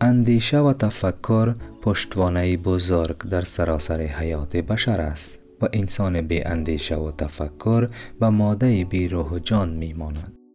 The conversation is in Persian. اندیشه و تفکر پشتوانه بزرگ در سراسر حیات بشر است و انسان بی اندیشه و تفکر به ماده بی روح و جان می ماند.